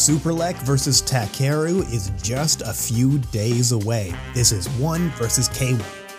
Superlek vs Takeru is just a few days away. This is 1 vs K1,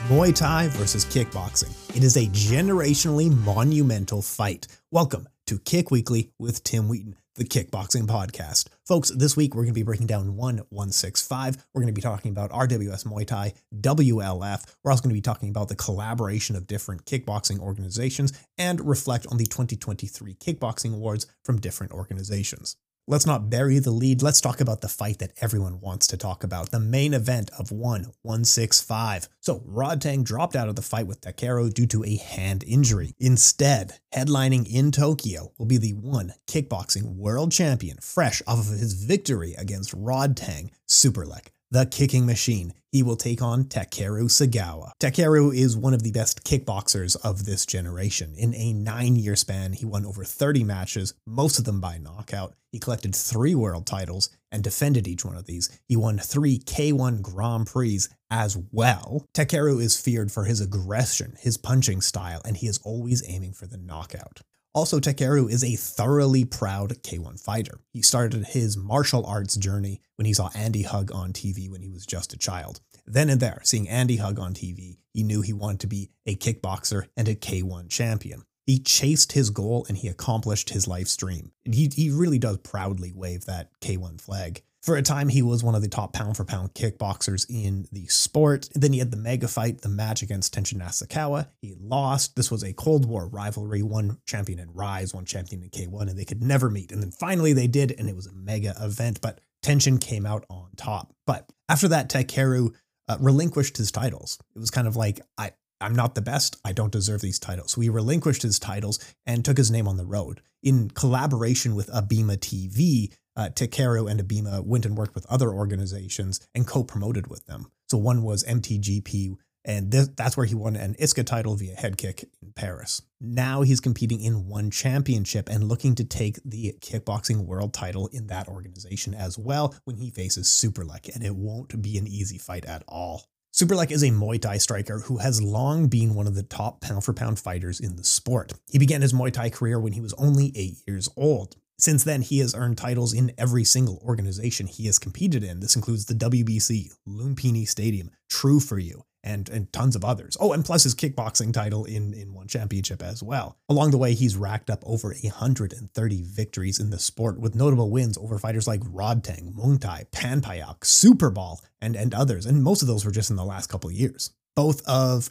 Muay Thai vs kickboxing. It is a generationally monumental fight. Welcome to Kick Weekly with Tim Wheaton, the kickboxing podcast. Folks, this week we're going to be breaking down 165. We're going to be talking about RWS Muay Thai, WLF. We're also going to be talking about the collaboration of different kickboxing organizations and reflect on the 2023 kickboxing awards from different organizations. Let's not bury the lead. Let's talk about the fight that everyone wants to talk about, the main event of 165. So Rod Tang dropped out of the fight with Takeru due to a hand injury. Instead, headlining in Tokyo will be the one kickboxing world champion, fresh off of his victory against Rod Tang, Superlek, the kicking machine. He will take on Takeru Sagawa. Takeru is one of the best kickboxers of this generation. In a 9-year span, he won over 30 matches, most of them by knockout. He collected 3 world titles and defended each one of these. He won 3 K1 Grand Prix as well. Takeru is feared for his aggression, his punching style, and he is always aiming for the knockout. Also, Takeru is a thoroughly proud K1 fighter. He started his martial arts journey when he saw Andy Hug on TV when he was just a child. Then and there, seeing Andy Hug on TV, he knew he wanted to be a kickboxer and a K1 champion. He chased his goal and he accomplished his life's dream. He really does proudly wave that K1 flag. For a time, he was one of the top pound-for-pound kickboxers in the sport. And then he had the mega fight, the match against Tenshin Nasukawa. He lost. This was a Cold War rivalry, one champion in Rise, one champion in K1, and they could never meet. And then finally they did, and it was a mega event, but Tenshin came out on top. But after that, Takeru relinquished his titles. It was kind of like, I'm not the best, I don't deserve these titles. So he relinquished his titles and took his name on the road. In collaboration with Abima TV, Takeru and Abima went and worked with other organizations and co-promoted with them. So one was MTGP, and that's where he won an ISKA title via head kick in Paris. Now he's competing in one championship and looking to take the kickboxing world title in that organization as well when he faces Superlek, and it won't be an easy fight at all. Superlek is a Muay Thai striker who has long been one of the top pound-for-pound fighters in the sport. He began his Muay Thai career when he was only 8 years old. Since then, he has earned titles in every single organization he has competed in. This includes the WBC, Lumpini Stadium, True For You, and tons of others. Oh, and plus his kickboxing title in one championship as well. Along the way, he's racked up over 130 victories in the sport, with notable wins over fighters like Rod Tang, Muay Thai, Panpayok, Superbon, and others, and most of those were just in the last couple of years.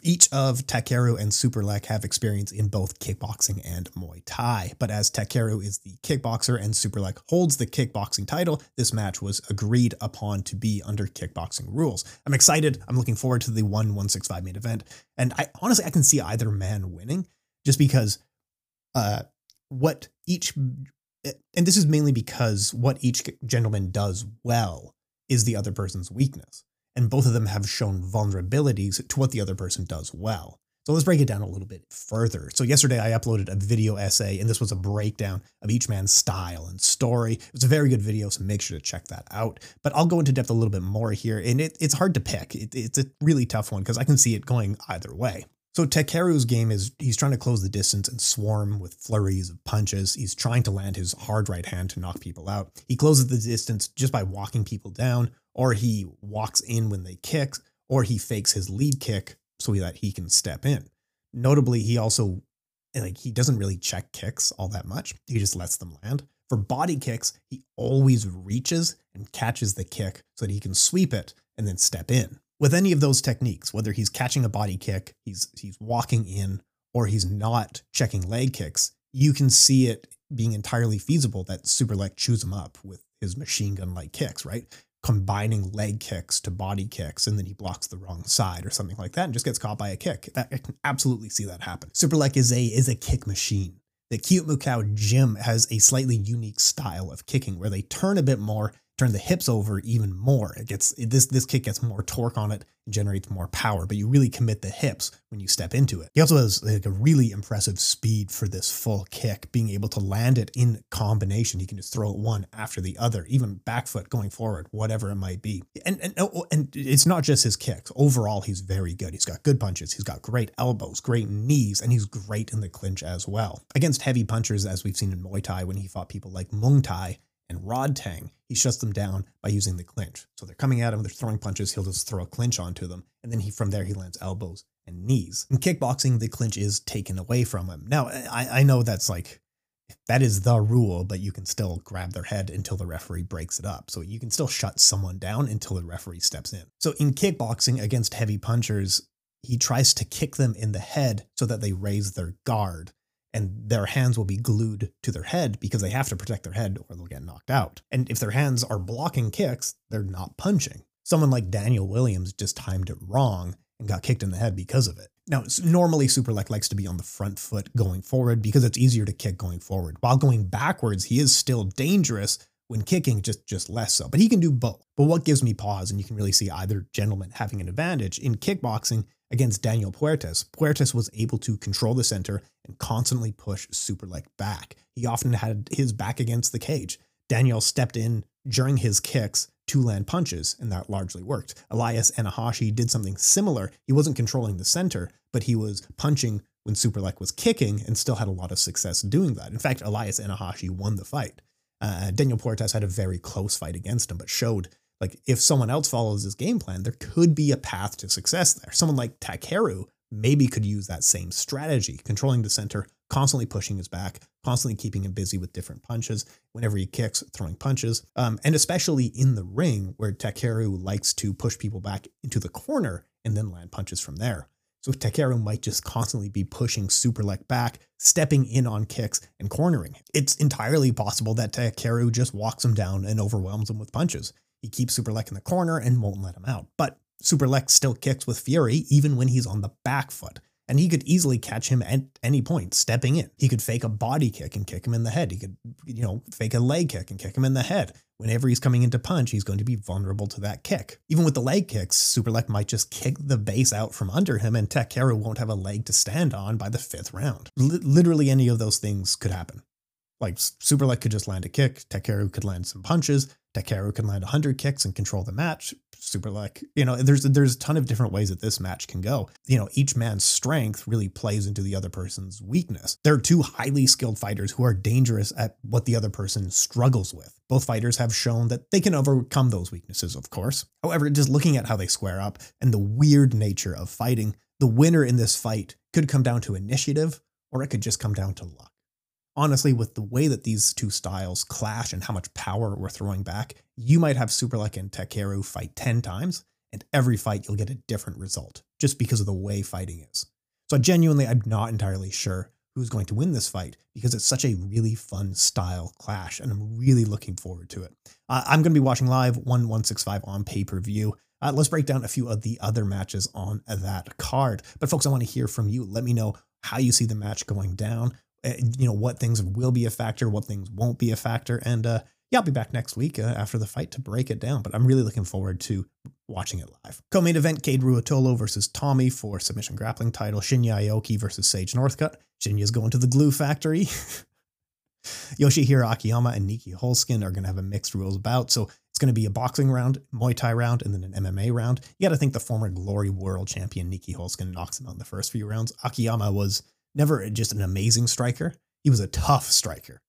Each of Takeru and Superlek have experience in both kickboxing and Muay Thai, but as Takeru is the kickboxer and Superlek holds the kickboxing title, this match was agreed upon to be under kickboxing rules. I'm excited, I'm looking forward to the 165 main event, and I honestly can see either man winning, just because what each gentleman does well is the other person's weakness. And both of them have shown vulnerabilities to what the other person does well. So let's break it down a little bit further. So yesterday I uploaded a video essay, and this was a breakdown of each man's style and story. It was a very good video, so make sure to check that out. But I'll go into depth a little bit more here, and it's hard to pick. It's a really tough one because I can see it going either way. So Takeru's game is he's trying to close the distance and swarm with flurries of punches. He's trying to land his hard right hand to knock people out. He closes the distance just by walking people down, or he walks in when they kick, or he fakes his lead kick so that he can step in. Notably, he also, he doesn't really check kicks all that much. He just lets them land. For body kicks, he always reaches and catches the kick so that he can sweep it and then step in. With any of those techniques, whether he's catching a body kick, he's walking in, or he's not checking leg kicks, you can see it being entirely feasible that Superlek chews him up with his machine gun-like kicks, right? Combining leg kicks to body kicks, and then he blocks the wrong side or something like that and just gets caught by a kick. I can absolutely see that happen. Superlek is a kick machine. The Kyutmukau gym has a slightly unique style of kicking where they turn a bit more, turn the hips over even more. This kick gets more torque on it and generates more power, but you really commit the hips when you step into it. He also has a really impressive speed for this full kick, being able to land it in combination. He can just throw it one after the other, even back foot going forward, whatever it might be. And it's not just his kicks. Overall, he's very good. He's got good punches. He's got great elbows, great knees, and he's great in the clinch as well. Against heavy punchers, as we've seen in Muay Thai when he fought people like Muay Thai and Rod Tang, he shuts them down by using the clinch. So they're coming at him, they're throwing punches, he'll just throw a clinch onto them, and then from there he lands elbows and knees. In kickboxing, the clinch is taken away from him. Now, I know that's like, that is the rule, but you can still grab their head until the referee breaks it up. So you can still shut someone down until the referee steps in. So in kickboxing against heavy punchers, he tries to kick them in the head so that they raise their guard, and their hands will be glued to their head because they have to protect their head or they'll get knocked out. And if their hands are blocking kicks, they're not punching. Someone like Daniel Williams just timed it wrong and got kicked in the head because of it. Now, normally Superlek likes to be on the front foot going forward because it's easier to kick going forward. While going backwards, he is still dangerous when kicking, just less so. But he can do both. But what gives me pause, and you can really see either gentleman having an advantage, in kickboxing against Daniel Puertas, Puertas was able to control the center and constantly push Superlek back. He often had his back against the cage. Daniel stepped in during his kicks to land punches, and that largely worked. Elias Anahashi did something similar. He wasn't controlling the center, but he was punching when Superlek was kicking and still had a lot of success doing that. In fact, Elias Anahashi won the fight. Daniel Puertas had a very close fight against him, but showed, like, if someone else follows his game plan, there could be a path to success there. Someone like Takeru maybe could use that same strategy, controlling the center, constantly pushing his back, constantly keeping him busy with different punches, whenever he kicks, throwing punches, and especially in the ring where Takeru likes to push people back into the corner and then land punches from there. So Takeru might just constantly be pushing Superlek back, stepping in on kicks, and cornering him. It's entirely possible that Takeru just walks him down and overwhelms him with punches. He keeps Superlek in the corner and won't let him out. But Superlek still kicks with fury even when he's on the back foot, and he could easily catch him at any point stepping in. He could fake a body kick and kick him in the head. He could, you know, fake a leg kick and kick him in the head. Whenever he's coming into punch, he's going to be vulnerable to that kick. Even with the leg kicks, Superlek might just kick the base out from under him and Takeru won't have a leg to stand on by the fifth round. Literally any of those things could happen. Like, Superlek could just land a kick, Takeru could land some punches, Takeru can land 100 kicks and control the match. Superlek, you know, there's a ton of different ways that this match can go. You know, each man's strength really plays into the other person's weakness. There are two highly skilled fighters who are dangerous at what the other person struggles with. Both fighters have shown that they can overcome those weaknesses, of course. However, just looking at how they square up and the weird nature of fighting, the winner in this fight could come down to initiative, or it could just come down to luck. Honestly, with the way that these two styles clash and how much power we're throwing back, you might have Superlek and Takeru fight 10 times, and every fight you'll get a different result, just because of the way fighting is. So genuinely, I'm not entirely sure who's going to win this fight, because it's such a really fun style clash, and I'm really looking forward to it. I'm going to be watching live 1165 on pay-per-view. Let's break down a few of the other matches on that card. But folks, I want to hear from you. Let me know how you see the match going down. You know, what things will be a factor, what things won't be a factor. And yeah, I'll be back next week after the fight to break it down. But I'm really looking forward to watching it live. Co-main event, Cade Ruotolo versus Tommy for submission grappling title. Shinya Aoki versus Sage Northcutt. Shinya's going to the glue factory. Yoshihiro Akiyama and Nieky Holzken are going to have a mixed rules bout. So it's going to be a boxing round, Muay Thai round, and then an MMA round. You got to think the former Glory World Champion Nieky Holzken knocks him out in the first few rounds. Akiyama was never just an amazing striker. He was a tough striker.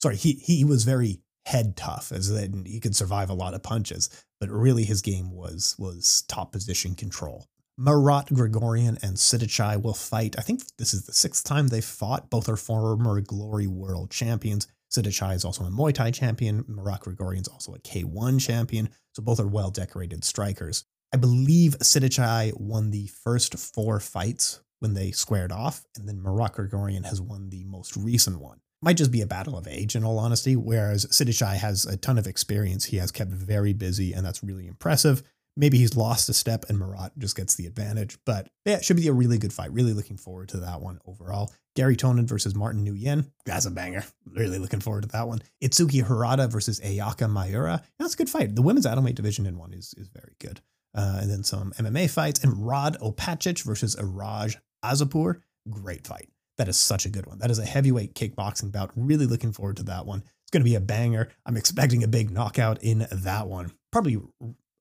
Sorry, he was very head tough, as in he could survive a lot of punches, but really his game was top position control. Marat Grigorian and Sittichai will fight. I think this is the 6th time they've fought. Both are former Glory World Champions. Sittichai is also a Muay Thai champion. Marat Grigorian is also a K1 champion. So both are well-decorated strikers. I believe Sittichai won the first 4 fights when they squared off, and then Marat Grigorian has won the most recent one. Might just be a battle of age, in all honesty, whereas Sittichai has a ton of experience. He has kept very busy, and that's really impressive. Maybe he's lost a step, and Marat just gets the advantage, but yeah, it should be a really good fight. Really looking forward to that one overall. Gary Tonin versus Martin Nguyen. That's a banger. Really looking forward to that one. Itsuki Harada versus Ayaka Miura. That's a good fight. The women's atomweight division in one is very good. And then some MMA fights, and Rod Opacic versus Iraj Azapur, great fight. That is such a good one. That is a heavyweight kickboxing bout. Really looking forward to that one. It's going to be a banger. I'm expecting a big knockout in that one. Probably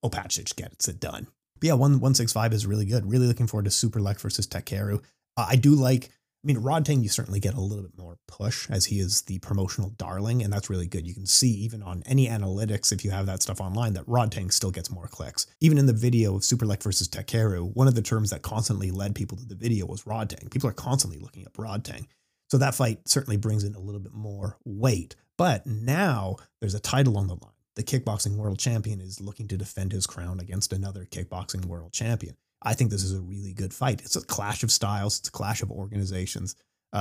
Opacic gets it done. But yeah, 1165 is really good. Really looking forward to Superlek versus Takeru. I do like mean, Rod Tang, you certainly get a little bit more push as he is the promotional darling, and that's really good. You can see even on any analytics, if you have that stuff online, that Rod Tang still gets more clicks. Even in the video of Superlek versus Takeru, one of the terms that constantly led people to the video was Rod Tang. People are constantly looking up Rod Tang. So that fight certainly brings in a little bit more weight. But now there's a title on the line. The kickboxing world champion is looking to defend his crown against another kickboxing world champion. I think this is a really good fight. It's a clash of styles. It's a clash of organizations.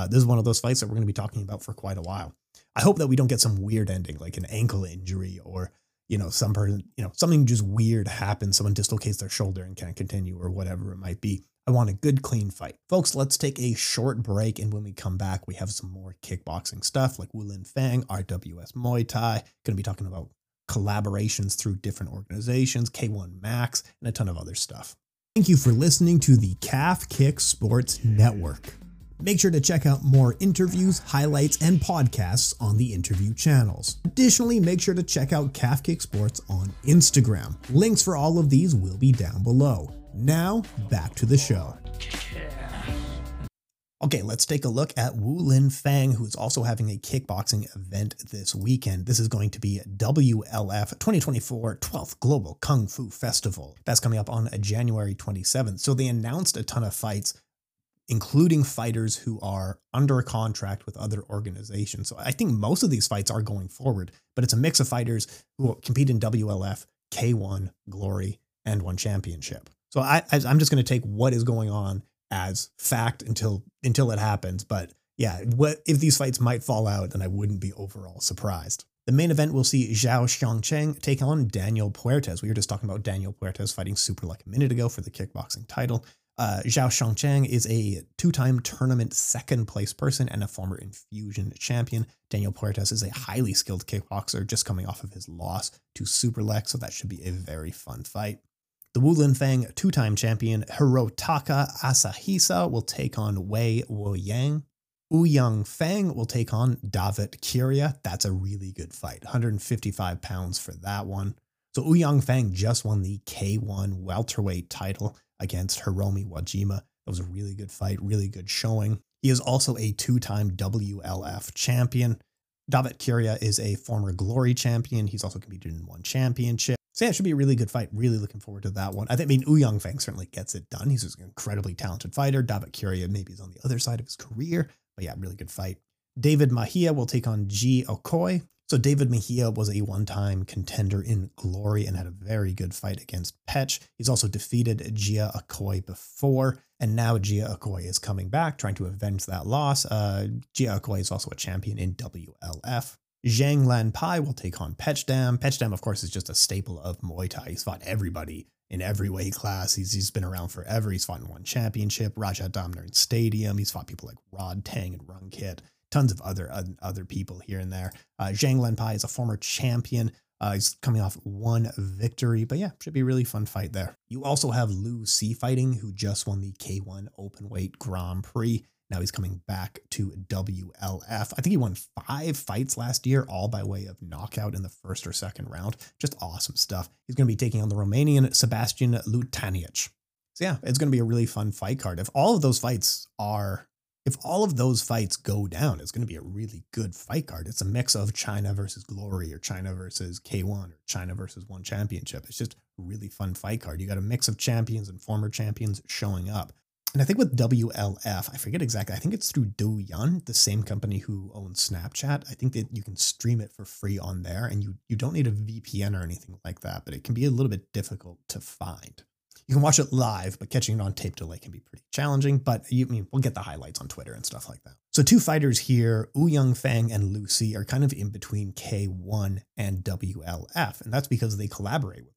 This is one of those fights that we're going to be talking about for quite a while. I hope that we don't get some weird ending, like an ankle injury or, you know, some person, you know, something just weird happens. Someone dislocates their shoulder and can't continue or whatever it might be. I want a good, clean fight. Folks, let's take a short break. And when we come back, we have some more kickboxing stuff like Ouyang Fang, RWS Muay Thai. Going to be talking about collaborations through different organizations, K1 Max, and a ton of other stuff. Thank you for listening to the Calf Kick Sports Network. Make sure to check out more interviews, highlights, and podcasts on the interview channels. Additionally, make sure to check out Calf Kick Sports on Instagram. Links for all of these will be down below. Now, back to the show. Okay, let's take a look at Ouyang Fang, who is also having a kickboxing event this weekend. This is going to be WLF 2024 12th Global Kung Fu Festival. That's coming up on January 27th. So they announced a ton of fights, including fighters who are under contract with other organizations. So I think most of these fights are going forward, but it's a mix of fighters who will compete in WLF, K1, Glory, and One Championship. So I'm just going to take what is going on as fact until it happens. But yeah, what if these fights might fall out, then I wouldn't be overall surprised. The main event will see Zhao Xiangcheng take on Daniel Puertas. We were just talking about Daniel Puertas fighting Superlek a minute ago for the kickboxing title. Zhao Xiangcheng is a two-time tournament second-place person and a former Infusion champion. Daniel Puertas is a highly skilled kickboxer just coming off of his loss to Superlek, so that should be a very fun fight. The Ouyang Fang two-time champion Hirotaka Asahisa will take on Wei Woyang. Ouyang Fang will take on David Kiria. That's a really good fight. 155 pounds for that one. So Ouyang Fang just won the K1 welterweight title against Hiromi Wajima. That was a really good fight, really good showing. He is also a two-time WLF champion. David Kiria is a former Glory champion. He's also competed in One Championship. So yeah, it should be a really good fight. Really looking forward to that one. I mean, Ouyang Fang certainly gets it done. He's an incredibly talented fighter. David Kiria maybe is on the other side of his career. But yeah, really good fight. David Mejia will take on Ji Okoi. So David Mejia was a one-time contender in Glory and had a very good fight against Pech. He's also defeated Ji Okoi before, and now Ji Okoi is coming back, trying to avenge that loss. Ji Okoi is also a champion in WLF. Zhang Lanpai will take on Pechdam. Pechdam, of course, is just a staple of Muay Thai. He's fought everybody in every weight class. He's been around forever. He's fought in One Championship, Raja Damnern Stadium. He's fought people like Rod Tang and Rungkit, tons of other people here and there. Zhang Lanpai is a former champion. He's coming off one victory, but yeah, should be a really fun fight there. You also have Liu Si fighting, who just won the K1 Openweight Grand Prix. Now he's coming back to WLF. I think he won 5 fights last year, all by way of knockout in the first or second round. Just awesome stuff. He's going to be taking on the Romanian Sebastian Lutanic. So yeah, it's going to be a really fun fight card. If all of those fights go down, it's going to be a really good fight card. It's a mix of China versus Glory or China versus K1 or China versus One Championship. It's just a really fun fight card. You got a mix of champions and former champions showing up. And I think with WLF, I forget exactly, I think it's through Douyin, the same company who owns Snapchat. I think that you can stream it for free on there, and you don't need a VPN or anything like that, but it can be a little bit difficult to find. You can watch it live, but catching it on tape delay can be pretty challenging, but we'll get the highlights on Twitter and stuff like that. So two fighters here, Ouyang Fang and Liu Si, are kind of in between K1 and WLF, and that's because they collaborate with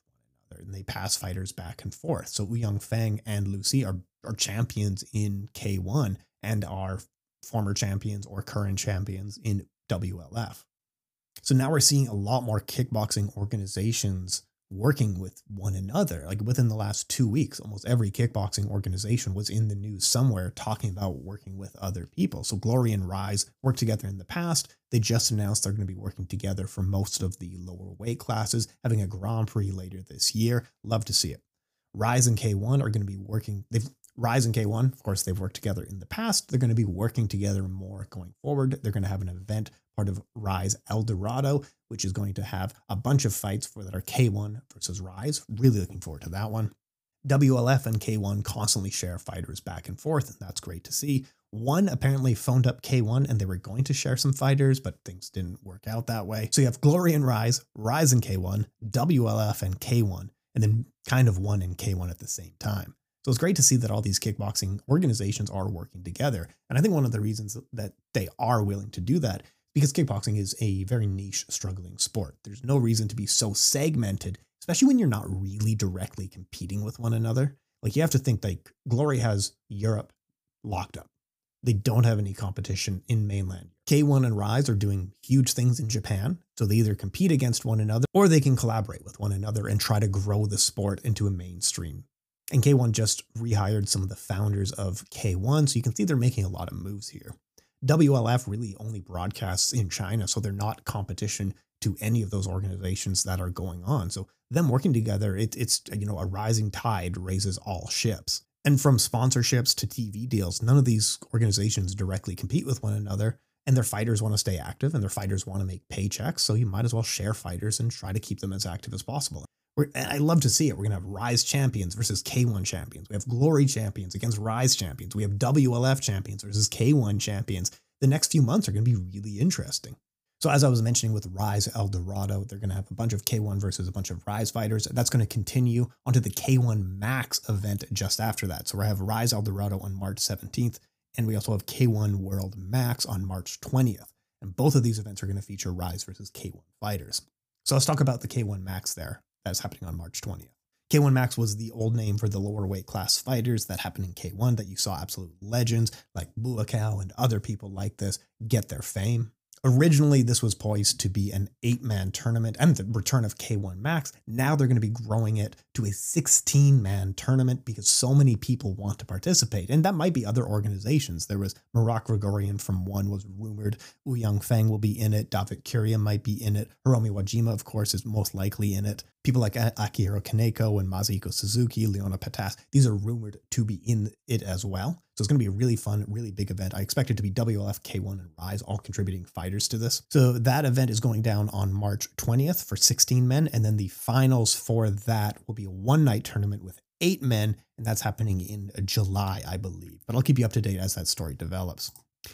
and they pass fighters back and forth. So Ouyang Fang and Liu Si are champions in K1 and are former champions or current champions in WLF. So now we're seeing a lot more kickboxing organizations working with one another. Like within the last 2 weeks, almost every kickboxing organization was in the news somewhere talking about working with other people. So Glory and Rise worked together in the past. They just announced they're going to be working together for most of the lower weight classes, having a Grand Prix later this year. Love to see it. Rise and K1 are going to be working. They've Rise and K1, of course, they've worked together in the past. They're going to be working together more going forward. They're going to have an event, part of Rise Eldorado, which is going to have a bunch of fights for that are K1 versus Rise. Really looking forward to that one. WLF and K1 constantly share fighters back and forth, and that's great to see. One apparently phoned up K1 and they were going to share some fighters, but things didn't work out that way. So you have Glory and Rise, Rise and K1, WLF and K1, and then kind of One and K1 at the same time. So it's great to see that all these kickboxing organizations are working together. And I think one of the reasons that they are willing to do that, because kickboxing is a very niche, struggling sport. There's no reason to be so segmented, especially when you're not really directly competing with one another. Like, you have to think, like, Glory has Europe locked up. They don't have any competition in mainland. K1 and Rise are doing huge things in Japan, so they either compete against one another or they can collaborate with one another and try to grow the sport into a mainstream. And K1 just rehired some of the founders of K1, so you can see they're making a lot of moves here. WLF really only broadcasts in China, so they're not competition to any of those organizations that are going on. So them working together, it's, you know, a rising tide raises all ships. And from sponsorships to TV deals, none of these organizations directly compete with one another, and their fighters want to stay active and their fighters want to make paychecks. So you might as well share fighters and try to keep them as active as possible. I love to see it. We're going to have Rise champions versus K1 champions. We have Glory champions against Rise champions. We have WLF champions versus K1 champions. The next few months are going to be really interesting. So as I was mentioning with Rise Eldorado, they're going to have a bunch of K1 versus a bunch of Rise fighters. That's going to continue onto the K1 Max event just after that. So we have Rise Eldorado on March 17th, and we also have K1 World Max on March 20th. And both of these events are going to feature Rise versus K1 fighters. So let's talk about the K1 Max there. That's happening on March 20th. K1 Max was the old name for the lower weight class fighters that happened in K1 that you saw absolute legends like Buakao and other people like this get their fame. Originally, this was poised to be an 8-man tournament and the return of K1 Max. Now they're going to be growing it to a 16-man tournament because so many people want to participate. And that might be other organizations. There was Marat Grigorian from One was rumored. Ouyang Fang will be in it. David Kiria might be in it. Hiromi Wajima, of course, is most likely in it. People like Akihiro Kaneko and Masahiko Suzuki, Leona Patas, these are rumored to be in it as well. So it's going to be a really fun, really big event. I expect it to be WLF, K1, and Rise, all contributing fighters to this. So that event is going down on March 20th for 16 men. And then the finals for that will be a one-night tournament with 8 men. And that's happening in July, I believe. But I'll keep you up to date as that story develops.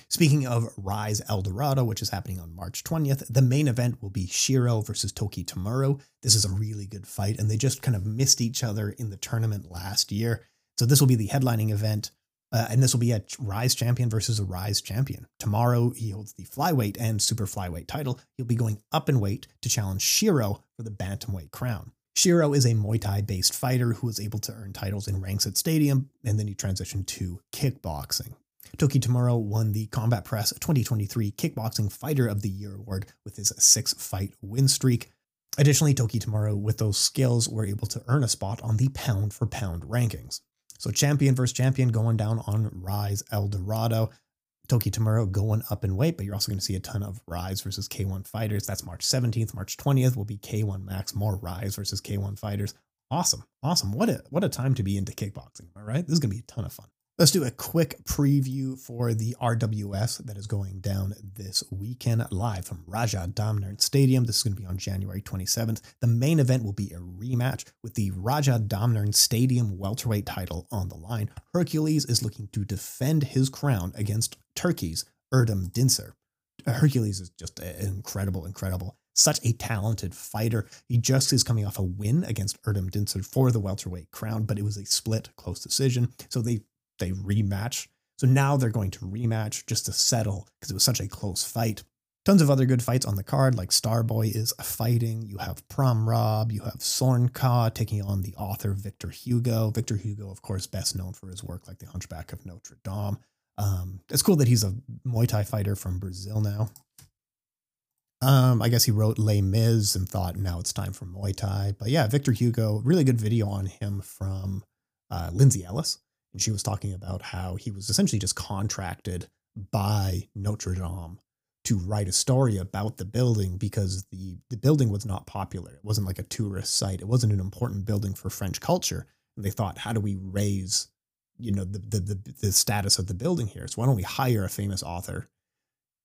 Speaking of Rise Eldorado, which is happening on March 20th, the main event will be Shiro versus Toki Tomorrow. This is a really good fight, and they just kind of missed each other in the tournament last year. So this will be the headlining event, and this will be a Rise champion versus a Rise champion. Tomorrow, he holds the flyweight and super flyweight title. He'll be going up in weight to challenge Shiro for the bantamweight crown. Shiro is a Muay Thai-based fighter who was able to earn titles in ranks at Stadium, and then he transitioned to kickboxing. Toki Tomorrow won the Combat Press 2023 Kickboxing Fighter of the Year award with his 6-fight win streak. Additionally, Toki Tomorrow, with those skills, were able to earn a spot on the pound-for-pound rankings. So champion versus champion going down on Rise Eldorado. Toki Tomorrow going up in weight, but you're also going to see a ton of Rise versus K1 fighters. That's March 17th. March 20th will be K1 Max, more Rise versus K1 fighters. Awesome. Awesome. What a time to be into kickboxing, all right? This is going to be a ton of fun. Let's do a quick preview for the RWS that is going down this weekend live from Raja Damnern Stadium. This is going to be on January 27th. The main event will be a rematch with the Raja Damnern Stadium welterweight title on the line. Hercules is looking to defend his crown against Turkey's Erdem Dincer. Hercules is just incredible. Such a talented fighter. He just is coming off a win against Erdem Dincer for the welterweight crown, but it was a split close decision. So they rematch. So now they're going to rematch just to settle because it was such a close fight. Tons of other good fights on the card, like Starboy is fighting. You have Prom Rob. You have Sornka taking on the author Victor Hugo. Victor Hugo, of course, best known for his work like The Hunchback of Notre Dame. It's cool that he's a Muay Thai fighter from Brazil now. I guess he wrote Les Mis and thought now it's time for Muay Thai. But yeah, Victor Hugo, really good video on him from Lindsay Ellis. And she was talking about how he was essentially just contracted by Notre Dame to write a story about the building because the building was not popular. It wasn't like a tourist site. It wasn't an important building for French culture. And they thought, how do we raise you know, the status of the building here. So why don't we hire a famous author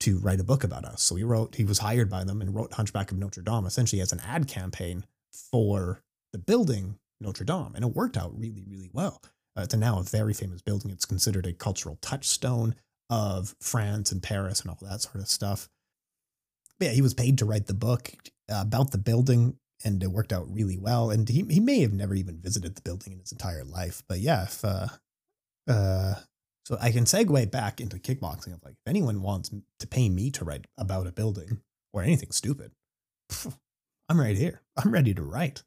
to write a book about us? So he was hired by them and wrote Hunchback of Notre Dame essentially as an ad campaign for the building Notre Dame. And it worked out really, really well. It's now a very famous building. It's considered a cultural touchstone of France and Paris and all that sort of stuff. But yeah, he was paid to write the book about the building, and it worked out really well. And he may have never even visited the building in his entire life. But yeah, if, so I can segue back into kickboxing of like, if anyone wants to pay me to write about a building or anything stupid, I'm right here. I'm ready to write.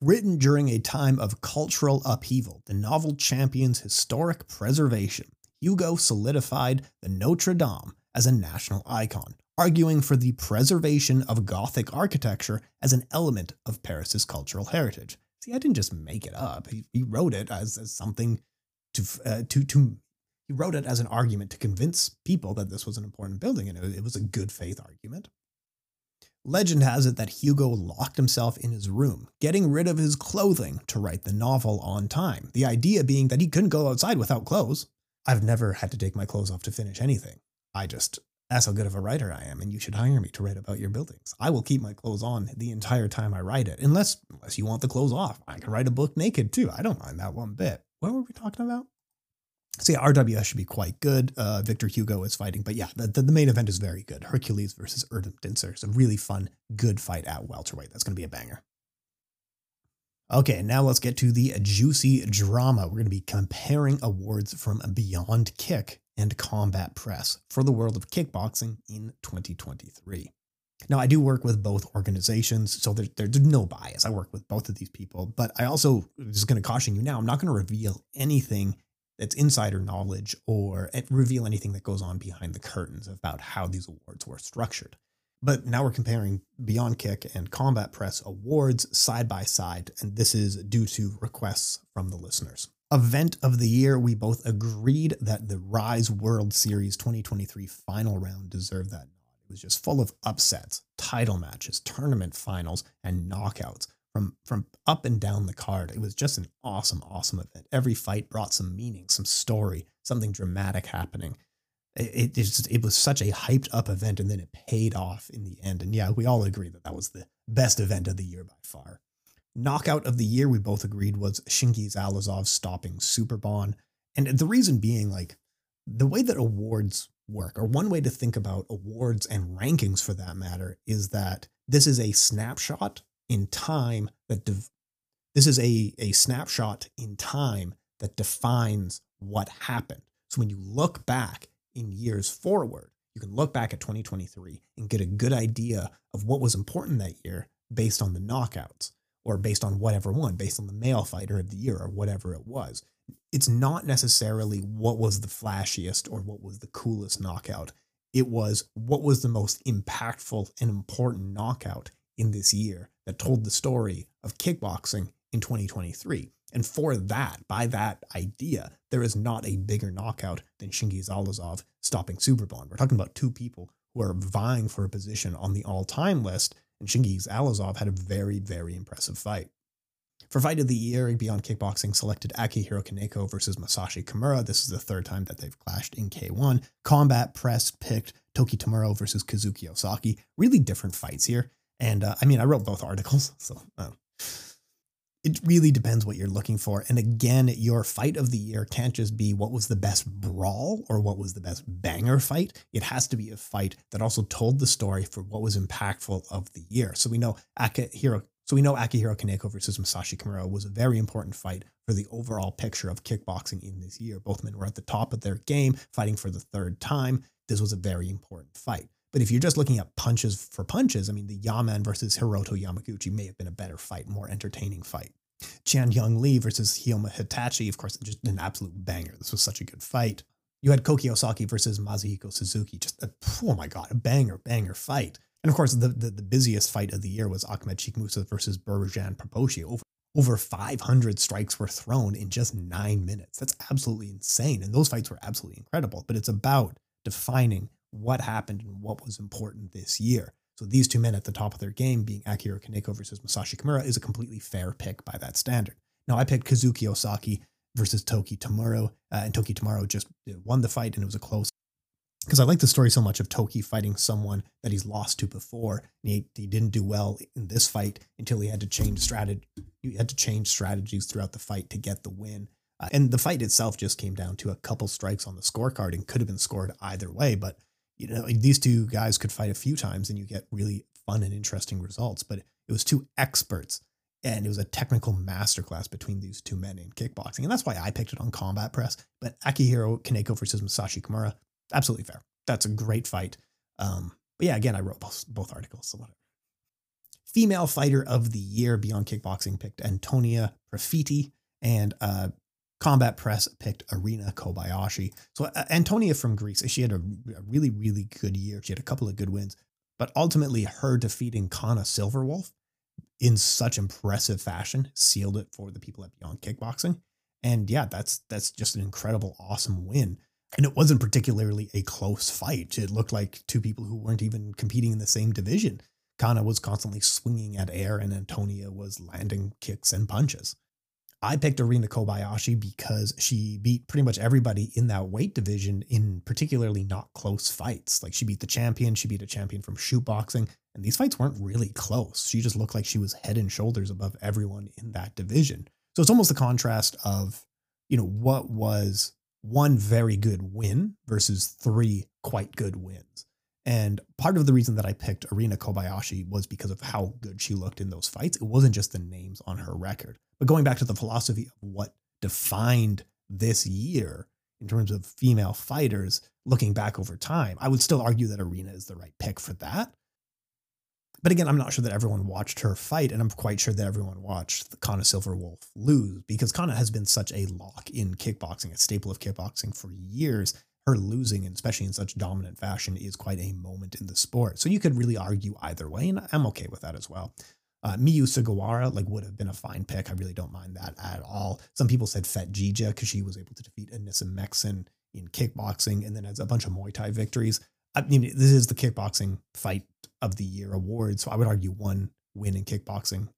Written during a time of cultural upheaval, the novel champions historic preservation. Hugo solidified the Notre Dame as a national icon, arguing for the preservation of Gothic architecture as an element of Paris's cultural heritage. See, I didn't just make it up. He wrote it as something to he wrote it as an argument to convince people that this was an important building, and it was a good faith argument. Legend has it that Hugo locked himself in his room, getting rid of his clothing to write the novel on time. The idea being that he couldn't go outside without clothes. I've never had to take my clothes off to finish anything. That's how good of a writer I am, and you should hire me to write about your buildings. I will keep my clothes on the entire time I write it, unless you want the clothes off. I can write a book naked too. I don't mind that one bit. What were we talking about? So yeah, RWS should be quite good. Victor Hugo is fighting, but yeah, the main event is very good. Hercules versus Erdem Dinser. It's a really fun, good fight at welterweight. That's going to be a banger. Okay, now let's get to the juicy drama. We're going to be comparing awards from Beyond Kick and Combat Press for the world of kickboxing in 2023. Now, I do work with both organizations, so there's no bias. I work with both of these people, but I also just going to caution you now, I'm not going to reveal anything that's insider knowledge or reveal anything that goes on behind the curtains about how these awards were structured. But now we're comparing Beyond Kick and Combat Press awards side by side, and this is due to requests from the listeners. Event of the year, we both agreed that the Rise World Series 2023 final round deserved that nod. It was just full of upsets, title matches, tournament finals, and knockouts from up and down the card. It was just an awesome, awesome event. Every fight brought some meaning, some story, something dramatic happening. It was such a hyped up event, and then it paid off in the end. And yeah, we all agree that was the best event of the year by far. Knockout of the year, we both agreed, was Chingiz Allazov stopping Superbon. And the reason being, like, the way that awards work, or one way to think about awards and rankings for that matter, is that this is a snapshot in time that defines what happened. So when you look back in years forward, you can look back at 2023 and get a good idea of what was important that year based on the knockouts, or based on whatever one, based on the male fighter of the year, or whatever it was. It's not necessarily what was the flashiest or what was the coolest knockout. It was what was the most impactful and important knockout in this year that told the story of kickboxing in 2023. And for that, by that idea, there is not a bigger knockout than Chingiz Allazov stopping Superbon. We're talking about two people who are vying for a position on the all-time list, and Chingiz Allazov had a very, very impressive fight. For Fight of the Year, Beyond Kickboxing selected Akihiro Kaneko versus Masashi Kimura. This is the third time that they've clashed in K1. Combat Press picked Toki Tomorrow versus Kazuki Osaki. Really different fights here. And I wrote both articles, so it really depends what you're looking for. And again, your Fight of the Year can't just be what was the best brawl or what was the best banger fight. It has to be a fight that also told the story for what was impactful of the year. So we know Akihiro Kaneko versus Masashi Kimura was a very important fight for the overall picture of kickboxing in this year. Both men were at the top of their game, fighting for the third time. This was a very important fight. But if you're just looking at punches for punches, I mean, the Yaman versus Hiroto Yamaguchi may have been a better fight, more entertaining fight. Chan Young Lee versus Hyoma Hitachi, of course, just an absolute banger. This was such a good fight. You had Koki Osaki versus Masahiko Suzuki, just a banger fight. And of course, the busiest fight of the year was Ahmed Chikmusa versus Berjan Praboshi. Over 500 strikes were thrown in just 9 minutes. That's absolutely insane. And those fights were absolutely incredible, but it's about defining what happened and what was important this year. So these two men at the top of their game, being Akihiro Kaneko versus Masashi Kimura, is a completely fair pick by that standard. Now, I picked Kazuki Osaki versus Toki Tomorrow. And Toki Tomorrow just won the fight, and it was a close. Because I like the story so much of Toki fighting someone that he's lost to before, and he didn't do well in this fight until he had to change strategy. He had to change strategies throughout the fight to get the win. And the fight itself just came down to a couple strikes on the scorecard and could have been scored either way. But you know, these two guys could fight a few times, and you get really fun and interesting results. But it was two experts, and it was a technical masterclass between these two men in kickboxing, and that's why I picked it on Combat Press. But Akihiro Kaneko versus Masashi Kimura. Absolutely fair. That's a great fight. But yeah, again, I wrote both articles, so whatever. Female Fighter of the Year, Beyond Kickboxing picked Antonia Profiti, and Combat Press picked Arina Kobayashi. So Antonia from Greece, she had a really, really good year. She had a couple of good wins, but ultimately her defeating Kana Silverwolf in such impressive fashion sealed it for the people at Beyond Kickboxing. And yeah, that's just an incredible, awesome win. And it wasn't particularly a close fight. It looked like two people who weren't even competing in the same division. Kana was constantly swinging at air, and Antonia was landing kicks and punches. I picked Arina Kobayashi because she beat pretty much everybody in that weight division in particularly not close fights. Like, she beat the champion, she beat a champion from shootboxing, and these fights weren't really close. She just looked like she was head and shoulders above everyone in that division. So it's almost the contrast of, you know, what was one very good win versus three quite good wins. And part of the reason that I picked Arina Kobayashi was because of how good she looked in those fights. It wasn't just the names on her record. But going back to the philosophy of what defined this year in terms of female fighters, looking back over time, I would still argue that Arina is the right pick for that. But again, I'm not sure that everyone watched her fight, and I'm quite sure that everyone watched Kana Silverwolf lose, because Kana has been such a lock in kickboxing, a staple of kickboxing for years. Her losing, and especially in such dominant fashion, is quite a moment in the sport. So you could really argue either way, and I'm okay with that as well. Miyu Sugawara would have been a fine pick. I really don't mind that at all. Some people said Fat Jija because she was able to defeat Anissa Mexen in kickboxing, and then has a bunch of Muay Thai victories. I mean, this is the Kickboxing Fight of the Year award, so I would argue one win in kickboxing,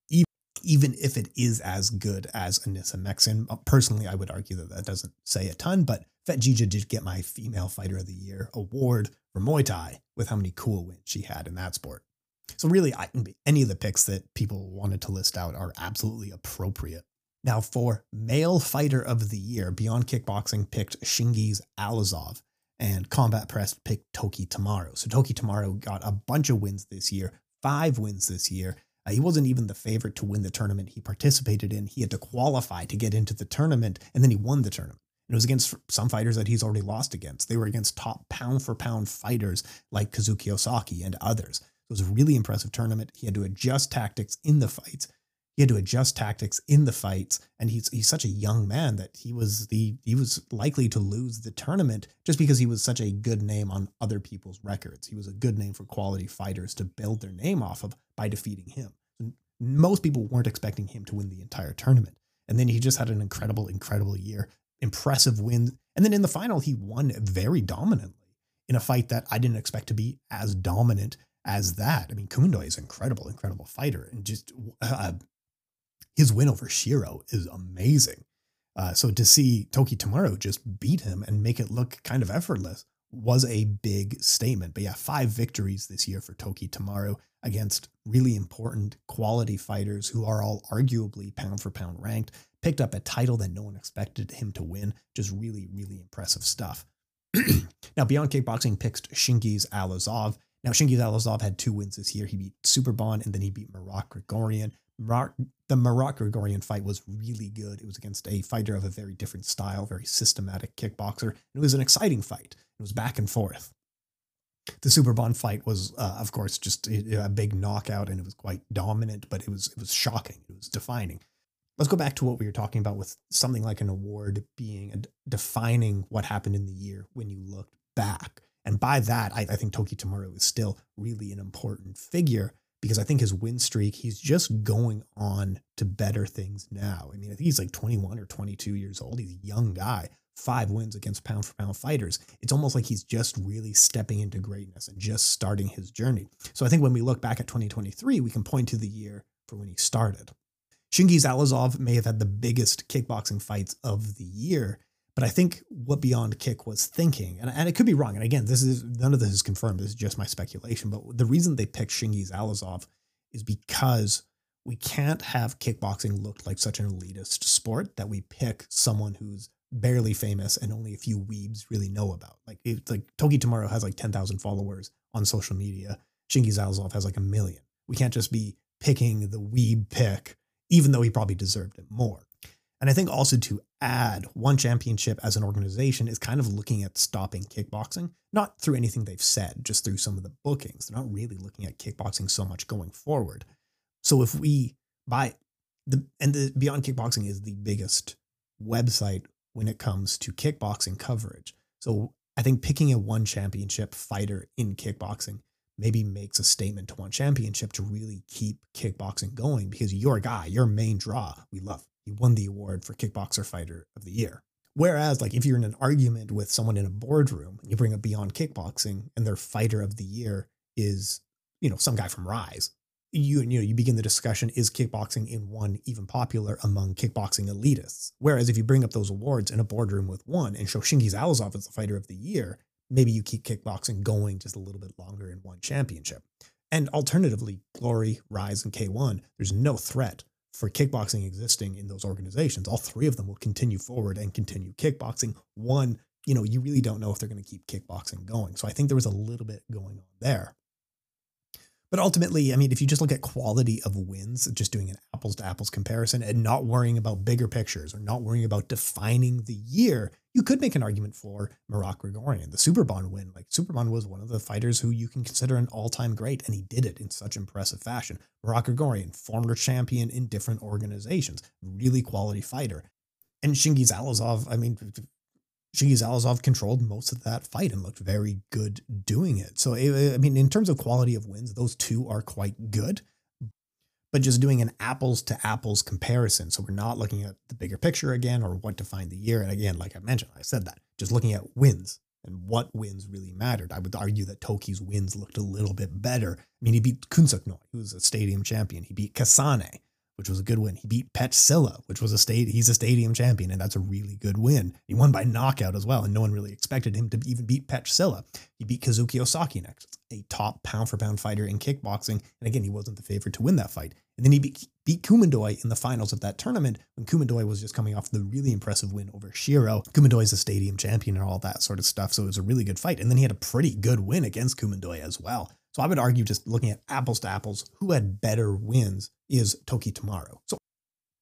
even if it is as good as Anissa Mexen. Personally, I would argue that that doesn't say a ton, but Fat Jija did get my Female Fighter of the Year award for Muay Thai with how many cool wins she had in that sport. So really, any of the picks that people wanted to list out are absolutely appropriate. Now, for Male Fighter of the Year, Beyond Kickboxing picked Chingiz Allazov, and Combat Press picked Toki Tomorrow. So Toki Tomorrow got a bunch of wins this year, 5 wins this year. He wasn't even the favorite to win the tournament he participated in. He had to qualify to get into the tournament, and then he won the tournament. And it was against some fighters that he's already lost against. They were against top pound-for-pound fighters like Kazuki Osaki and others. It was a really impressive tournament. He had to adjust tactics in the fights. And he's such a young man that he was likely to lose the tournament just because he was such a good name on other people's records. He was a good name for quality fighters to build their name off of by defeating him. Most people weren't expecting him to win the entire tournament. And then he just had an incredible, incredible year. Impressive win. And then in the final, he won very dominantly in a fight that I didn't expect to be as dominant as that. I mean, Kumundoi is an incredible, incredible fighter, and just his win over Shiro is amazing. So to see Toki Tomorrow just beat him and make it look kind of effortless was a big statement. But yeah, 5 victories this year for Toki Tomorrow against really important quality fighters who are all arguably pound for pound ranked. Picked up a title that no one expected him to win. Just really, really impressive stuff. Now, Beyond Kickboxing picks Chingiz Allazov. Now, Chingiz Allazov had 2 wins this year. He beat Superbon, and then he beat Marat Grigorian. The Marat Grigorian fight was really good. It was against a fighter of a very different style, very systematic kickboxer. It was an exciting fight. It was back and forth. The Superbon fight was, of course, just a big knockout, and it was quite dominant, but it was shocking. It was defining. Let's go back to what we were talking about with something like an award being defining what happened in the year when you looked back. And by that, I think Toki Tomorrow is still really an important figure, because I think his win streak, he's just going on to better things now. I mean, I think he's like 21 or 22 years old. He's a young guy. 5 wins against pound-for-pound fighters. It's almost like he's just really stepping into greatness and just starting his journey. So I think when we look back at 2023, we can point to the year for when he started. Chingiz Allazov may have had the biggest kickboxing fights of the year, but I think what Beyond Kick was thinking, and it could be wrong, and again, none of this is confirmed, this is just my speculation, but the reason they picked Chingiz Allazov is because we can't have kickboxing look like such an elitist sport that we pick someone who's barely famous and only a few weebs really know about. Like, it's like Toki Tomorrow has like 10,000 followers on social media. Chingiz Allazov has like 1 million. We can't just be picking the weeb pick, even though he probably deserved it more. And I think also to add one championship as an organization is kind of looking at stopping kickboxing, not through anything they've said, just through some of the bookings. They're not really looking at kickboxing so much going forward. So if we buy the Beyond Kickboxing is the biggest website when it comes to kickboxing coverage. So I think picking a one championship fighter in kickboxing maybe makes a statement to one championship to really keep kickboxing going, because your guy, your main draw, we love him. He won the award for Kickboxer Fighter of the Year. Whereas, like, if you're in an argument with someone in a boardroom, you bring up Beyond Kickboxing and their Fighter of the Year is, you know, some guy from Rise. You begin the discussion, is kickboxing in one even popular among kickboxing elitists? Whereas if you bring up those awards in a boardroom with one and show Chingiz Allazov as the Fighter of the Year, maybe you keep kickboxing going just a little bit longer in one championship. And alternatively, Glory, Rise, and K1, there's no threat for kickboxing existing in those organizations. All three of them will continue forward and continue kickboxing. One, you know, you really don't know if they're going to keep kickboxing going. So I think there was a little bit going on there. But ultimately, I mean, if you just look at quality of wins, just doing an apples to apples comparison and not worrying about bigger pictures or not worrying about defining the year, you could make an argument for Marat Grigorian, the Superbon win. Like, Superbon was one of the fighters who you can consider an all-time great, and he did it in such impressive fashion. Marat Grigorian, former champion in different organizations, really quality fighter. And Chingiz Allazov, I mean, Chingiz Allazov controlled most of that fight and looked very good doing it. So, I mean, in terms of quality of wins, those two are quite good. But just doing an apples-to-apples comparison, so we're not looking at the bigger picture again or what defined the year. And again, like I mentioned, I said that, just looking at wins and what wins really mattered. I would argue that Toki's wins looked a little bit better. I mean, he beat Kunsuknoi, who was a stadium champion. He beat Kasane, which was a good win. He beat Petsilla, which was he's a stadium champion, and that's a really good win. He won by knockout as well, and no one really expected him to even beat Petsilla. He beat Kazuki Osaki next, a top pound-for-pound fighter in kickboxing, and again, he wasn't the favorite to win that fight. And then he beat Kumandoi in the finals of that tournament, when Kumandoi was just coming off the really impressive win over Shiro. Kumandoi is a stadium champion and all that sort of stuff, so it was a really good fight. And then he had a pretty good win against Kumandoi as well. So I would argue, just looking at apples to apples, who had better wins is Toki Tomorrow.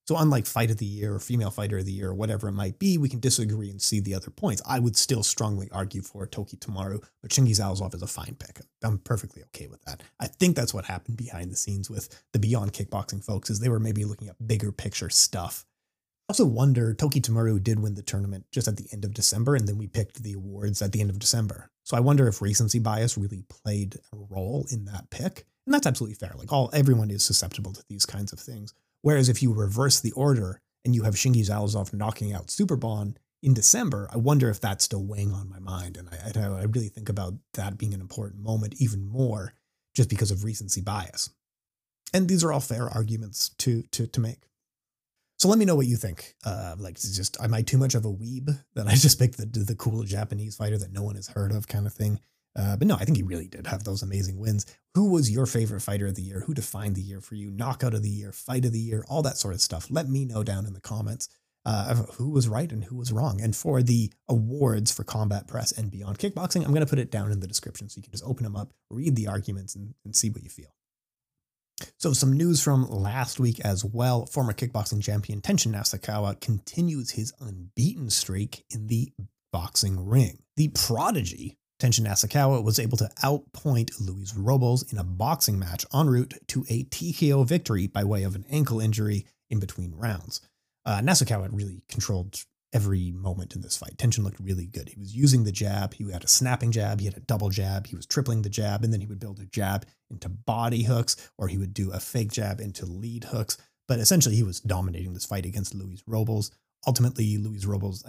So unlike Fight of the Year or Female Fighter of the Year or whatever it might be, we can disagree and see the other points. I would still strongly argue for Toki Tomorrow, but Chingiz Allazov is a fine pick. I'm perfectly okay with that. I think that's what happened behind the scenes with the Beyond Kickboxing folks, is they were maybe looking at bigger picture stuff. I also wonder, Toki Tomorrow did win the tournament just at the end of December, and then we picked the awards at the end of December. So I wonder if recency bias really played a role in that pick. And that's absolutely fair. Like, everyone is susceptible to these kinds of things. Whereas if you reverse the order and you have Chingiz Allazov knocking out Superbon in December, I wonder if that's still weighing on my mind. And I really think about that being an important moment even more just because of recency bias. And these are all fair arguments to make. So let me know what you think. Am I too much of a weeb that I just picked the cool Japanese fighter that no one has heard of kind of thing? But no, I think he really did have those amazing wins. Who was your favorite fighter of the year? Who defined the year for you? Knockout of the year, fight of the year, all that sort of stuff. Let me know down in the comments who was right and who was wrong. And for the awards for Combat Press and Beyond Kickboxing, I'm going to put it down in the description so you can just open them up, read the arguments, and see what you feel. So some news from last week as well. Former kickboxing champion Tenshin Nasukawa continues his unbeaten streak in the boxing ring. The prodigy Tenshin Nasukawa was able to outpoint Luis Robles in a boxing match en route to a TKO victory by way of an ankle injury in between rounds. Nasukawa really controlled every moment in this fight. Tenshin looked really good. He was using the jab, he had a snapping jab, he had a double jab, he was tripling the jab, and then he would build a jab into body hooks, or he would do a fake jab into lead hooks. But essentially, he was dominating this fight against Luis Robles. Ultimately, Luis Robles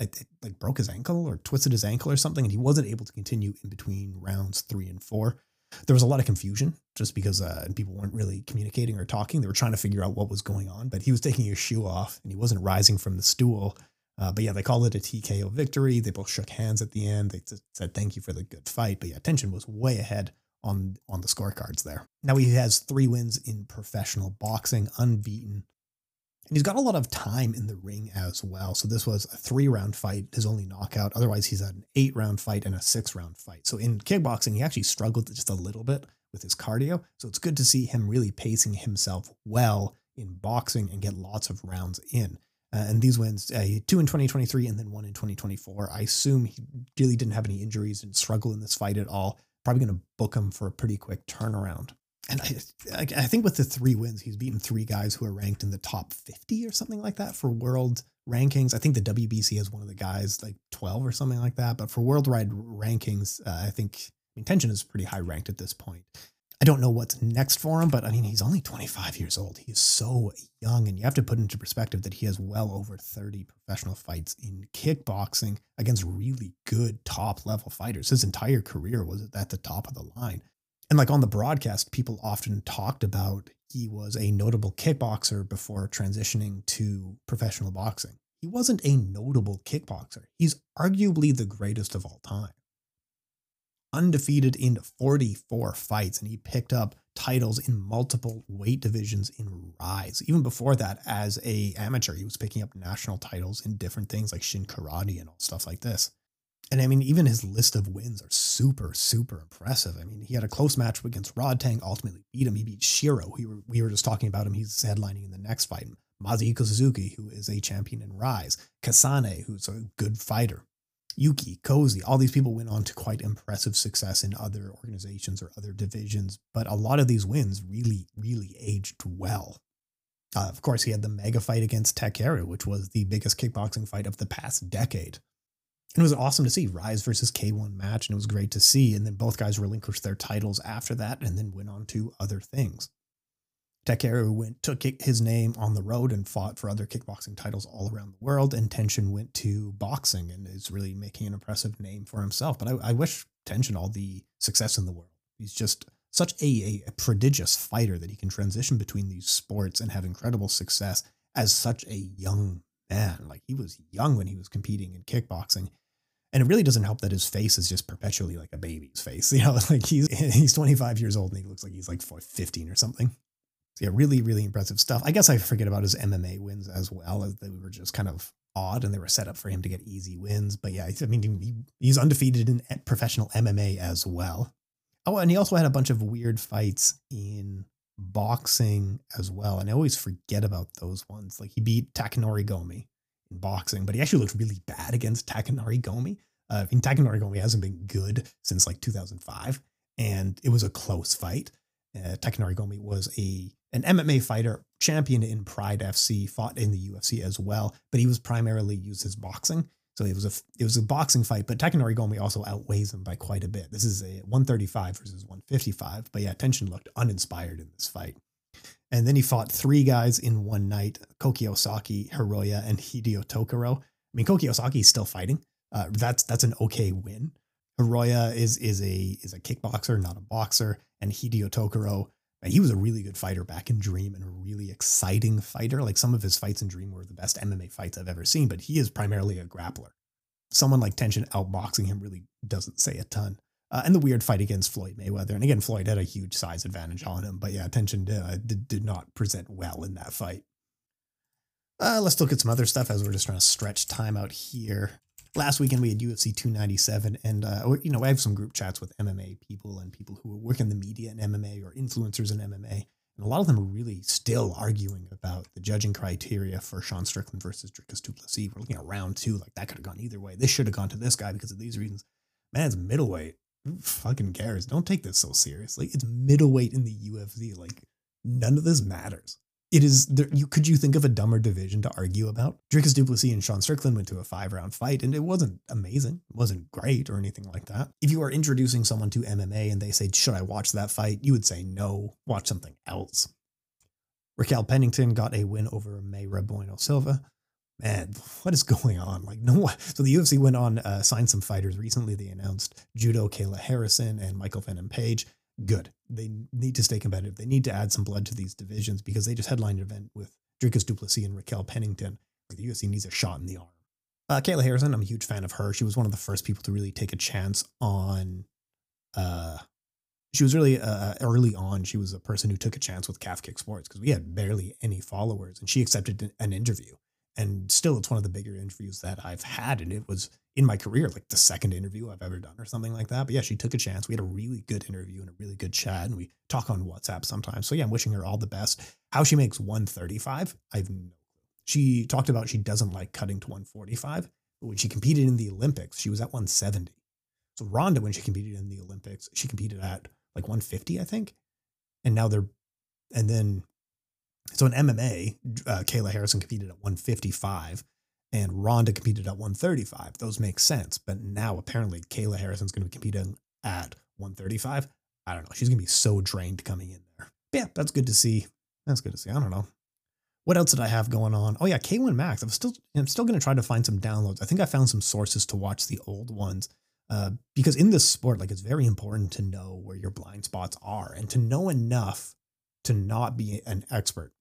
broke his ankle or twisted his ankle or something, and he wasn't able to continue in between rounds 3 and 4. there was a lot of confusion just because people weren't really communicating or talking. They were trying to figure out what was going on, but he was taking his shoe off and he wasn't rising from the stool. But yeah, they called it a TKO victory. They both shook hands at the end. They said, thank you for the good fight. But yeah, Tenshin was way ahead on the scorecards there. Now he has 3 wins in professional boxing, unbeaten. And he's got a lot of time in the ring as well. So this was a 3-round fight, his only knockout. Otherwise, he's had an 8-round fight and a 6-round fight. So in kickboxing, he actually struggled just a little bit with his cardio. So it's good to see him really pacing himself well in boxing and get lots of rounds in. And these wins, 2 in 2023 and then 1 in 2024. I assume he really didn't have any injuries and struggle in this fight at all. Probably going to book him for a pretty quick turnaround. And I think with the 3 wins, he's beaten 3 guys who are ranked in the top 50 or something like that for world rankings. I think the WBC has one of the guys like 12 or something like that. But for worldwide rankings, I mean, Tenshin is pretty high ranked at this point. I don't know what's next for him, but I mean, he's only 25 years old. He is so young, and you have to put into perspective that he has well over 30 professional fights in kickboxing against really good top-level fighters. His entire career was at the top of the line. And like on the broadcast, people often talked about he was a notable kickboxer before transitioning to professional boxing. He wasn't a notable kickboxer. He's arguably the greatest of all time. Undefeated in 44 fights, and he picked up titles in multiple weight divisions in Rise. Even before that, as an amateur, he was picking up national titles in different things like Shin Karate and all stuff like this. And I mean, even his list of wins are super, super impressive. I mean, he had a close match against Rod Tang, ultimately beat him. He beat Shiro. We were just talking about him. He's headlining in the next fight. Masahiko Suzuki, who is a champion in Rise. Kasane, who's a good fighter. Yuki, Kozi, all these people went on to quite impressive success in other organizations or other divisions. But a lot of these wins really, really aged well. Of course, he had the mega fight against Takeru, which was the biggest kickboxing fight of the past decade. And it was awesome to see Rise versus K1 match, and it was great to see. And then both guys relinquished their titles after that and then went on to other things. Takeru took his name on the road and fought for other kickboxing titles all around the world, and Tenshin went to boxing and is really making an impressive name for himself. But I wish Tenshin all the success in the world. He's just such a prodigious fighter that he can transition between these sports and have incredible success as such a young man. Like, he was young when he was competing in kickboxing. And it really doesn't help that his face is just perpetually like a baby's face. You know, like he's 25 years old and he looks like he's like 15 or something. So yeah, really, really impressive stuff. I guess I forget about his MMA wins as well, as they were just kind of odd and they were set up for him to get easy wins. But yeah, I mean, he's undefeated in professional MMA as well. Oh, and he also had a bunch of weird fights in boxing as well. And I always forget about those ones. Like, he beat Takanori Gomi in boxing, but he actually looked really bad against Takanori Gomi. I mean, Takanori Gomi hasn't been good since like 2005, and it was a close fight. Takanori Gomi was an MMA fighter, champion in Pride FC, fought in the UFC as well, but he was primarily used as boxing. So it was a boxing fight, but Takanori Gomi also outweighs him by quite a bit. This is a 135 versus 155, but yeah, Tenshin looked uninspired in this fight. And then he fought 3 guys in one night: Kazuki Osaki, Hiroya, and Hideo Tokoro. I mean, Kazuki Osaki is still fighting. That's an okay win. Hiroya is a kickboxer, not a boxer, and Hideo Tokoro, he was a really good fighter back in Dream and a really exciting fighter. Like, some of his fights in Dream were the best MMA fights I've ever seen, but he is primarily a grappler. Someone like Tenshin outboxing him really doesn't say a ton. And the weird fight against Floyd Mayweather. And again, Floyd had a huge size advantage on him, but yeah, Tenshin did not present well in that fight. Let's look at some other stuff as we're just trying to stretch time out here. Last weekend, we had UFC 297, and, you know, I have some group chats with MMA people and people who work in the media in MMA or influencers in MMA, and a lot of them are really still arguing about the judging criteria for Sean Strickland versus Dricus Du Plessis. We're looking at round 2, like, that could have gone either way. This should have gone to this guy because of these reasons. Man, it's middleweight. Who fucking cares? Don't take this so seriously. It's middleweight in the UFC. Like, none of this matters. It is there. Could you think of a dumber division to argue about? Dricus Du Plessis and Sean Strickland went to a 5-round fight, and it wasn't amazing. It wasn't great or anything like that. If you are introducing someone to MMA and they say, should I watch that fight? You would say, no, watch something else. Raquel Pennington got a win over Mayra Bueno Silva. Man, what is going on? Like, no. So the UFC went on, signed some fighters recently. They announced Judo Kayla Harrison and Michael Venom Page. good. They need to stay competitive. They need to add some blood to these divisions because they just headlined an event with Dricus du Plessis and Raquel Pennington. The UFC needs a shot in the arm. Kayla Harrison, I'm a huge fan of her. She was one of the first people to really take a chance on... she was really early on. She was a person who took a chance with Calf Kick Sports because we had barely any followers, and she accepted an interview. And still, it's one of the bigger interviews that I've had, and it was in my career like the second interview I've ever done or something like that. But yeah, she took a chance. We had a really good interview and a really good chat, and we talk on WhatsApp sometimes. So yeah, I'm wishing her all the best. How she makes 135, I've no clue. She talked about she doesn't like cutting to 145, but when she competed in the Olympics, she was at 170. So Ronda, when she competed in the Olympics, she competed at like 150, I think. And now they're, and then, so in MMA, Kayla Harrison competed at 155 and Ronda competed at 135. Those make sense. But now apparently Kayla Harrison's going to be competing at 135. I don't know. She's going to be so drained coming in there. But yeah, that's good to see. That's good to see. I don't know. What else did I have going on? Oh yeah, K1 Max. I'm still going to try to find some downloads. I think I found some sources to watch the old ones. Because in this sport, like, it's very important to know where your blind spots are and to know enough to not be an expert,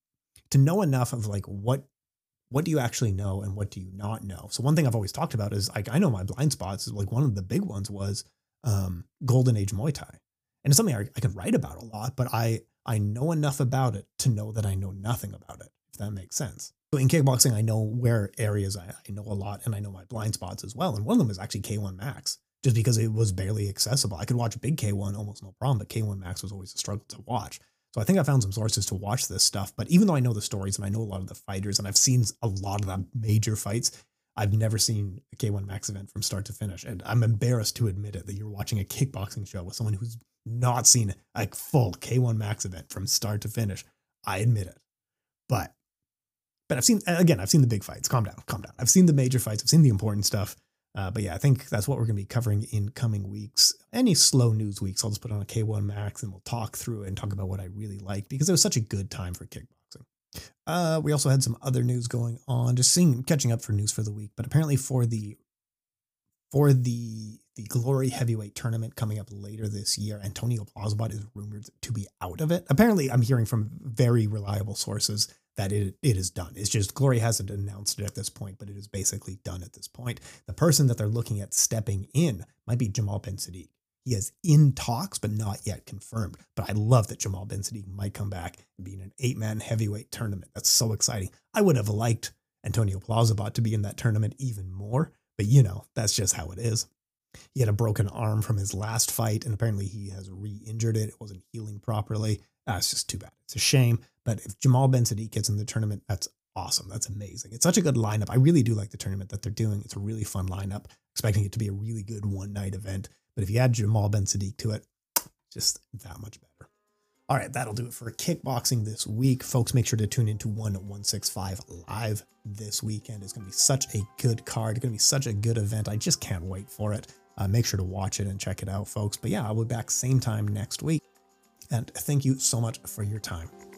to know enough of like, what do you actually know and what do you not know? So one thing I've always talked about is like, I know my blind spots is like one of the big ones was, Golden Age Muay Thai. And it's something I can write about a lot, but I know enough about it to know that I know nothing about it, if that makes sense. So in kickboxing, I know where areas I know a lot and I know my blind spots as well. And one of them is actually K1 Max. Just because it was barely accessible. I could watch Big K1 almost no problem, but K1 Max was always a struggle to watch. So I think I found some sources to watch this stuff, but even though I know the stories and I know a lot of the fighters and I've seen a lot of the major fights, I've never seen a K1 Max event from start to finish. And I'm embarrassed to admit it that you're watching a kickboxing show with someone who's not seen a full K1 Max event from start to finish. I admit it. But I've seen the big fights. Calm down. I've seen the major fights. I've seen the important stuff. But yeah, I think that's what we're going to be covering in coming weeks. Any slow news weeks, I'll just put on a K1 Max and we'll talk through it and talk about what I really liked because it was such a good time for kickboxing. We also had some other news going on, just catching up for news for the week. But apparently for the Glory heavyweight tournament coming up later this year, Antonio Plazabot is rumored to be out of it. Apparently, I'm hearing from very reliable sources that it is done. It's just Glory hasn't announced it at this point, but it is basically done at this point. The person that they're looking at stepping in might be Jamal Ben Sadiq. He is in talks, but not yet confirmed. But I love that Jamal Ben Sadiq might come back and be in an 8-man heavyweight tournament. That's so exciting. I would have liked Antonio Plazabot to be in that tournament even more, but you know, that's just how it is. He had a broken arm from his last fight, and apparently he has re-injured it. It wasn't healing properly. It's just too bad. It's a shame. But if Jamal Ben Sadiq gets in the tournament, that's awesome. That's amazing. It's such a good lineup. I really do like the tournament that they're doing. It's a really fun lineup. Expecting it to be a really good one-night event. But if you add Jamal Ben Sadiq to it, just that much better. All right, that'll do it for kickboxing this week. Folks, make sure to tune into 1165 Live this weekend. It's going to be such a good card. It's going to be such a good event. I just can't wait for it. Make sure to watch it and check it out, folks. But yeah, I'll be back same time next week. And thank you so much for your time.